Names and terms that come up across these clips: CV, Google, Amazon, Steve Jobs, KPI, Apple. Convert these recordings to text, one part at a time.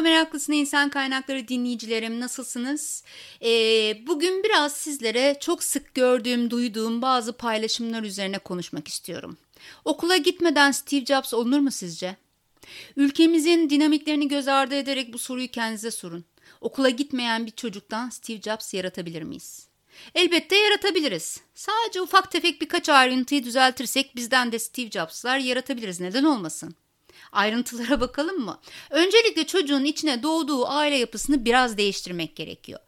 Merhaba meraklısına insan kaynakları dinleyicilerim, nasılsınız? Bugün biraz sizlere çok sık gördüğüm, duyduğum bazı paylaşımlar üzerine konuşmak istiyorum. Okula gitmeden Steve Jobs olunur mu sizce? Ülkemizin dinamiklerini göz ardı ederek bu soruyu kendinize sorun. Okula gitmeyen bir çocuktan Steve Jobs yaratabilir miyiz? Elbette yaratabiliriz. Sadece ufak tefek birkaç ayrıntıyı düzeltirsek bizden de Steve Jobs'lar yaratabiliriz. Neden olmasın? Ayrıntılara bakalım mı? Öncelikle çocuğun içine doğduğu aile yapısını biraz değiştirmek gerekiyor.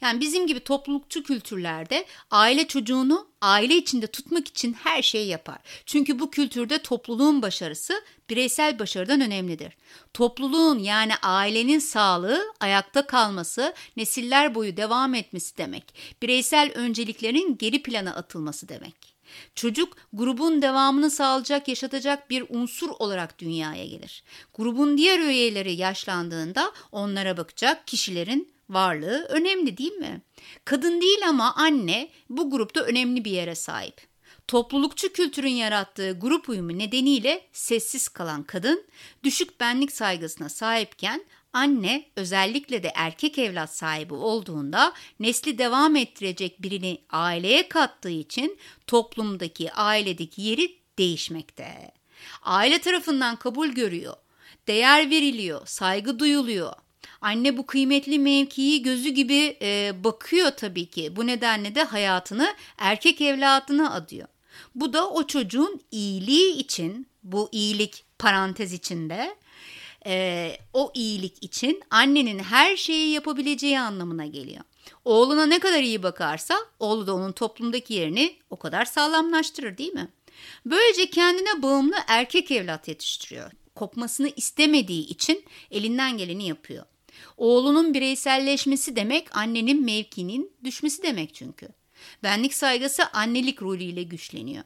Yani bizim gibi toplulukçu kültürlerde aile çocuğunu aile içinde tutmak için her şeyi yapar. Çünkü bu kültürde topluluğun başarısı bireysel başarıdan önemlidir. Topluluğun yani ailenin sağlığı, ayakta kalması, nesiller boyu devam etmesi demek. Bireysel önceliklerin geri plana atılması demek. Çocuk grubun devamını sağlayacak, yaşatacak bir unsur olarak dünyaya gelir. Grubun diğer üyeleri yaşlandığında onlara bakacak kişilerin varlığı önemli, değil mi? Kadın değil ama anne bu grupta önemli bir yere sahip. Toplulukçu kültürün yarattığı grup uyumu nedeniyle sessiz kalan kadın düşük benlik saygısına sahipken anne, özellikle de erkek evlat sahibi olduğunda nesli devam ettirecek birini aileye kattığı için toplumdaki, ailedeki yeri değişmekte. Aile tarafından kabul görüyor, değer veriliyor, saygı duyuluyor. Anne bu kıymetli mevkiyi gözü gibi bakıyor tabii ki. Bu nedenle de hayatını erkek evladına adıyor. Bu da o çocuğun iyiliği için, bu iyilik parantez içinde, o iyilik için annenin her şeyi yapabileceği anlamına geliyor. Oğluna ne kadar iyi bakarsa oğlu da onun toplumdaki yerini o kadar sağlamlaştırır, değil mi? Böylece kendine bağımlı erkek evlat yetiştiriyor. Kopmasını istemediği için elinden geleni yapıyor. Oğlunun bireyselleşmesi demek annenin mevkinin düşmesi demek çünkü. Benlik saygısı annelik rolüyle güçleniyor.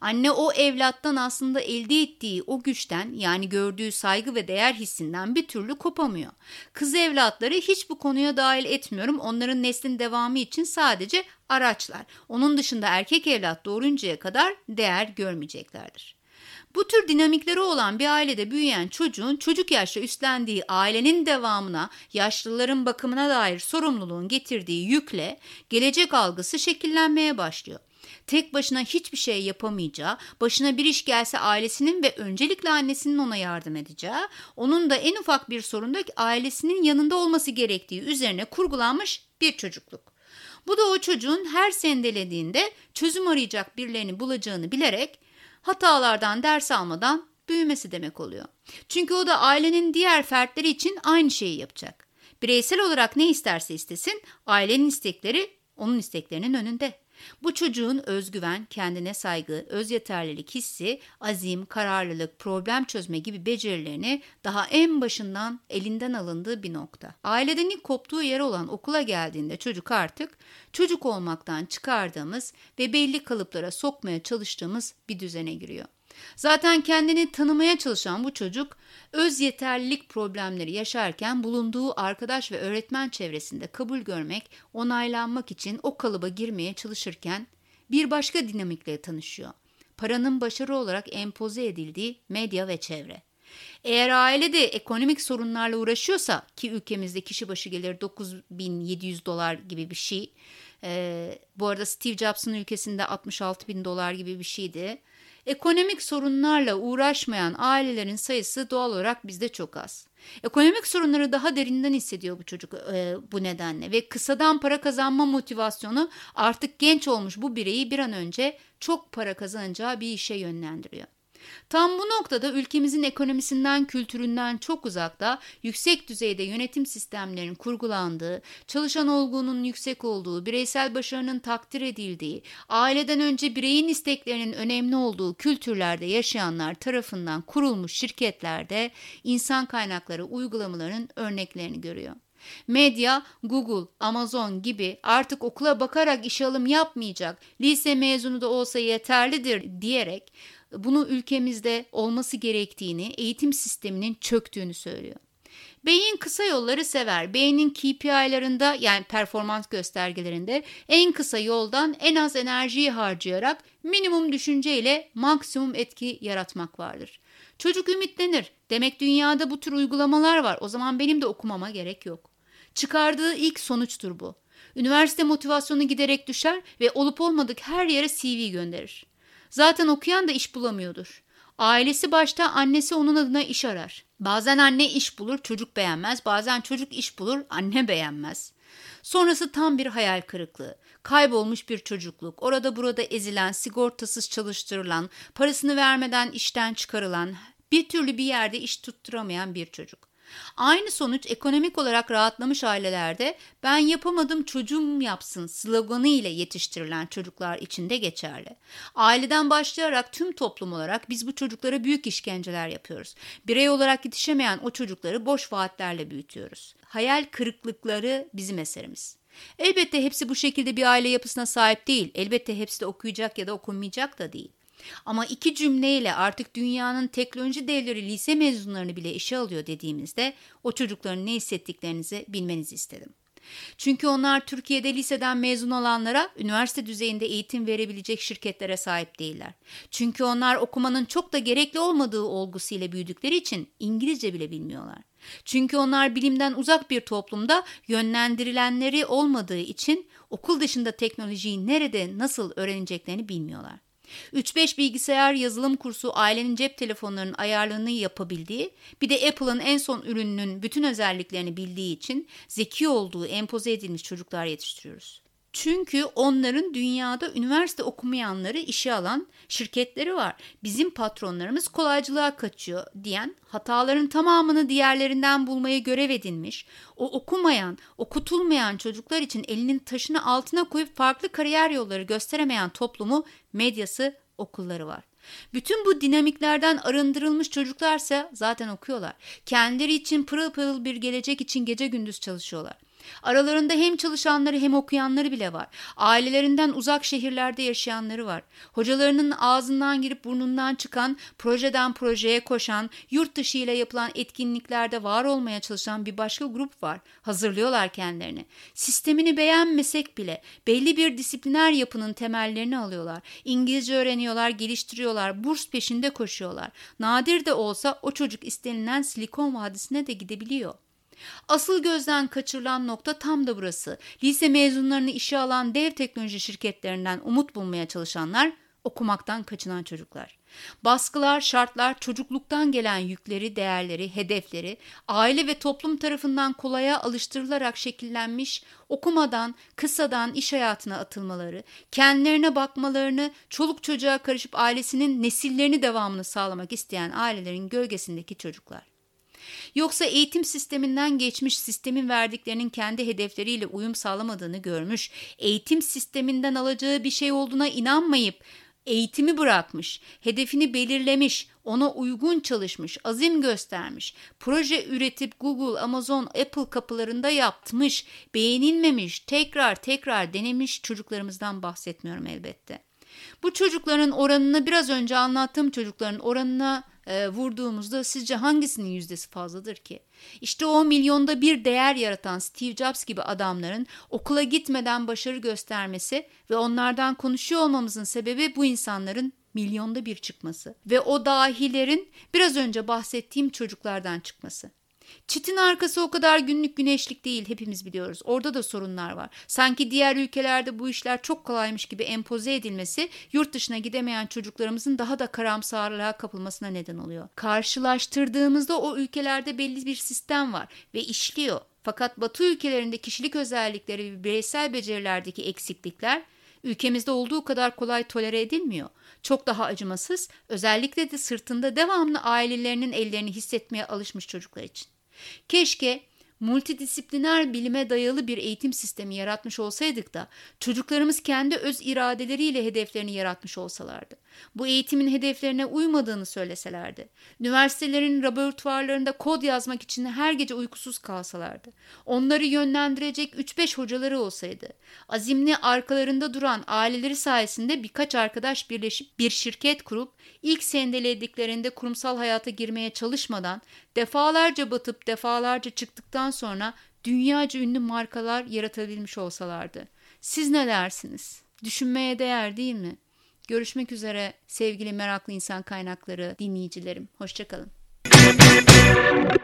Anne o evlattan aslında elde ettiği o güçten, yani gördüğü saygı ve değer hissinden bir türlü kopamıyor. Kız evlatları hiç bu konuya dahil etmiyorum. Onların neslin devamı için sadece araçlar. Onun dışında erkek evlat doğuruncaya kadar değer görmeyeceklerdir. Bu tür dinamikleri olan bir ailede büyüyen çocuğun çocuk yaşta üstlendiği ailenin devamına, yaşlıların bakımına dair sorumluluğun getirdiği yükle gelecek algısı şekillenmeye başlıyor. Tek başına hiçbir şey yapamayacağı, başına bir iş gelse ailesinin ve öncelikle annesinin ona yardım edeceği, onun da en ufak bir sorunda ailesinin yanında olması gerektiği üzerine kurgulanmış bir çocukluk. Bu da o çocuğun her sendelediğinde çözüm arayacak birilerini bulacağını bilerek hatalardan ders almadan büyümesi demek oluyor. Çünkü o da ailenin diğer fertleri için aynı şeyi yapacak. Bireysel olarak ne isterse istesin, ailenin istekleri onun isteklerinin önünde. Bu çocuğun özgüven, kendine saygı, öz yeterlilik hissi, azim, kararlılık, problem çözme gibi becerilerini daha en başından elinden alındığı bir nokta. Aileden ilk koptuğu yer olan okula geldiğinde çocuk artık çocuk olmaktan çıkardığımız ve belli kalıplara sokmaya çalıştığımız bir düzene giriyor. Zaten kendini tanımaya çalışan bu çocuk öz yeterlilik problemleri yaşarken bulunduğu arkadaş ve öğretmen çevresinde kabul görmek, onaylanmak için o kalıba girmeye çalışırken bir başka dinamikle tanışıyor. Paranın başarı olarak empoze edildiği medya ve çevre. Eğer aile de ekonomik sorunlarla uğraşıyorsa, ki ülkemizde kişi başı gelir $9.700 gibi bir şey. Bu arada Steve Jobs'ın ülkesinde $66.000 gibi bir şeydi. Ekonomik sorunlarla uğraşmayan ailelerin sayısı doğal olarak bizde çok az. Ekonomik sorunları daha derinden hissediyor bu çocuk bu nedenle ve kısadan para kazanma motivasyonu artık genç olmuş bu bireyi bir an önce çok para kazanacağı bir işe yönlendiriyor. Tam bu noktada ülkemizin ekonomisinden, kültüründen çok uzakta, yüksek düzeyde yönetim sistemlerinin kurgulandığı, çalışan olgunluğunun yüksek olduğu, bireysel başarının takdir edildiği, aileden önce bireyin isteklerinin önemli olduğu kültürlerde yaşayanlar tarafından kurulmuş şirketlerde insan kaynakları uygulamalarının örneklerini görüyor. Medya, Google, Amazon gibi artık okula bakarak işe alım yapmayacak, lise mezunu da olsa yeterlidir diyerek bunu ülkemizde olması gerektiğini, eğitim sisteminin çöktüğünü söylüyor. Beyin kısa yolları sever. Beynin KPI'larında, yani performans göstergelerinde en kısa yoldan en az enerjiyi harcayarak minimum düşünceyle maksimum etki yaratmak vardır. Çocuk ümitlenir. Demek dünyada bu tür uygulamalar var. O zaman benim de okumama gerek yok. Çıkardığı ilk sonuçtur bu. Üniversite motivasyonu giderek düşer ve olup olmadık her yere CV gönderir. Zaten okuyan da iş bulamıyordur. Ailesi başta, annesi onun adına iş arar. Bazen anne iş bulur, çocuk beğenmez. Bazen çocuk iş bulur, anne beğenmez. Sonrası tam bir hayal kırıklığı. Kaybolmuş bir çocukluk, orada burada ezilen, sigortasız çalıştırılan, parasını vermeden işten çıkarılan, bir türlü bir yerde iş tutturamayan bir çocuk. Aynı sonuç ekonomik olarak rahatlamış ailelerde "ben yapamadım, çocuğum yapsın" sloganı ile yetiştirilen çocuklar için de geçerli. Aileden başlayarak tüm toplum olarak biz bu çocuklara büyük işkenceler yapıyoruz. Birey olarak yetişemeyen o çocukları boş vaatlerle büyütüyoruz. Hayal kırıklıkları bizim eserimiz. Elbette hepsi bu şekilde bir aile yapısına sahip değil. Elbette hepsi de okuyacak ya da okunmayacak da değil. Ama iki cümleyle artık dünyanın teknoloji devleri lise mezunlarını bile işe alıyor dediğimizde o çocukların ne hissettiklerinizi bilmenizi istedim. Çünkü onlar Türkiye'de liseden mezun olanlara üniversite düzeyinde eğitim verebilecek şirketlere sahip değiller. Çünkü onlar okumanın çok da gerekli olmadığı olgusuyla büyüdükleri için İngilizce bile bilmiyorlar. Çünkü onlar bilimden uzak bir toplumda yönlendirilenleri olmadığı için okul dışında teknolojiyi nerede nasıl öğreneceklerini bilmiyorlar. 3-5 bilgisayar yazılım kursu ailenin cep telefonlarının ayarlarını yapabildiği, bir de Apple'ın en son ürününün bütün özelliklerini bildiği için zeki olduğu empoze edilmiş çocuklar yetiştiriyoruz. Çünkü onların dünyada üniversite okumayanları işe alan şirketleri var. Bizim patronlarımız kolaycılığa kaçıyor diyen, hataların tamamını diğerlerinden bulmaya görev edinmiş, o okumayan, okutulmayan çocuklar için elinin taşını altına koyup farklı kariyer yolları gösteremeyen toplumu, medyası, okulları var. Bütün bu dinamiklerden arındırılmış çocuklarsa zaten okuyorlar. Kendileri için pırıl pırıl bir gelecek için gece gündüz çalışıyorlar. Aralarında hem çalışanları hem okuyanları bile var. Ailelerinden uzak şehirlerde yaşayanları var. Hocalarının ağzından girip burnundan çıkan, projeden projeye koşan, yurt dışı ile yapılan etkinliklerde var olmaya çalışan bir başka grup var. Hazırlıyorlar kendilerini. Sistemini beğenmesek bile belli bir disipliner yapının temellerini alıyorlar. İngilizce öğreniyorlar, geliştiriyorlar, burs peşinde koşuyorlar. Nadir de olsa o çocuk istenilen Silikon Vadisi'ne de gidebiliyor. Asıl gözden kaçırılan nokta tam da burası. Lise mezunlarını işe alan dev teknoloji şirketlerinden umut bulmaya çalışanlar, okumaktan kaçınan çocuklar. Baskılar, şartlar, çocukluktan gelen yükleri, değerleri, hedefleri, aile ve toplum tarafından kolaya alıştırılarak şekillenmiş, okumadan, kısadan iş hayatına atılmaları, kendilerine bakmalarını, çoluk çocuğa karışıp ailesinin nesillerini devamını sağlamak isteyen ailelerin gölgesindeki çocuklar. Yoksa eğitim sisteminden geçmiş, sistemin verdiklerinin kendi hedefleriyle uyum sağlamadığını görmüş, eğitim sisteminden alacağı bir şey olduğuna inanmayıp eğitimi bırakmış, hedefini belirlemiş, ona uygun çalışmış, azim göstermiş, proje üretip Google, Amazon, Apple kapılarında yaptmış, beğenilmemiş, tekrar denemiş çocuklarımızdan bahsetmiyorum elbette. Bu çocukların oranına, biraz önce anlattığım çocukların oranına vurduğumuzda sizce hangisinin yüzdesi fazladır ki? İşte o milyonda bir değer yaratan Steve Jobs gibi adamların okula gitmeden başarı göstermesi ve onlardan konuşuyor olmamızın sebebi bu insanların milyonda bir çıkması ve o dahilerin biraz önce bahsettiğim çocuklardan çıkması. Çitin arkası o kadar günlük güneşlik değil, hepimiz biliyoruz. Orada da sorunlar var. Sanki diğer ülkelerde bu işler çok kolaymış gibi empoze edilmesi, yurt dışına gidemeyen çocuklarımızın daha da karamsarlığa kapılmasına neden oluyor. Karşılaştırdığımızda o ülkelerde belli bir sistem var ve işliyor. Fakat Batı ülkelerinde kişilik özellikleri ve bireysel becerilerdeki eksiklikler ülkemizde olduğu kadar kolay tolere edilmiyor. Çok daha acımasız, özellikle de sırtında devamlı ailelerinin ellerini hissetmeye alışmış çocuklar için. Keşke multidisipliner bilime dayalı bir eğitim sistemi yaratmış olsaydık da çocuklarımız kendi öz iradeleriyle hedeflerini yaratmış olsalardı. Bu eğitimin hedeflerine uymadığını söyleselerdi. Üniversitelerin laboratuvarlarında kod yazmak için her gece uykusuz kalsalardı. Onları yönlendirecek 3-5 hocaları olsaydı. Azimli, arkalarında duran aileleri sayesinde birkaç arkadaş birleşip bir şirket kurup ilk sendelediklerinde kurumsal hayata girmeye çalışmadan defalarca batıp defalarca çıktıktan sonra dünyaca ünlü markalar yaratabilmiş olsalardı. Siz ne dersiniz? Düşünmeye değer değil mi? Görüşmek üzere sevgili meraklı insan kaynakları dinleyicilerim. Hoşça kalın.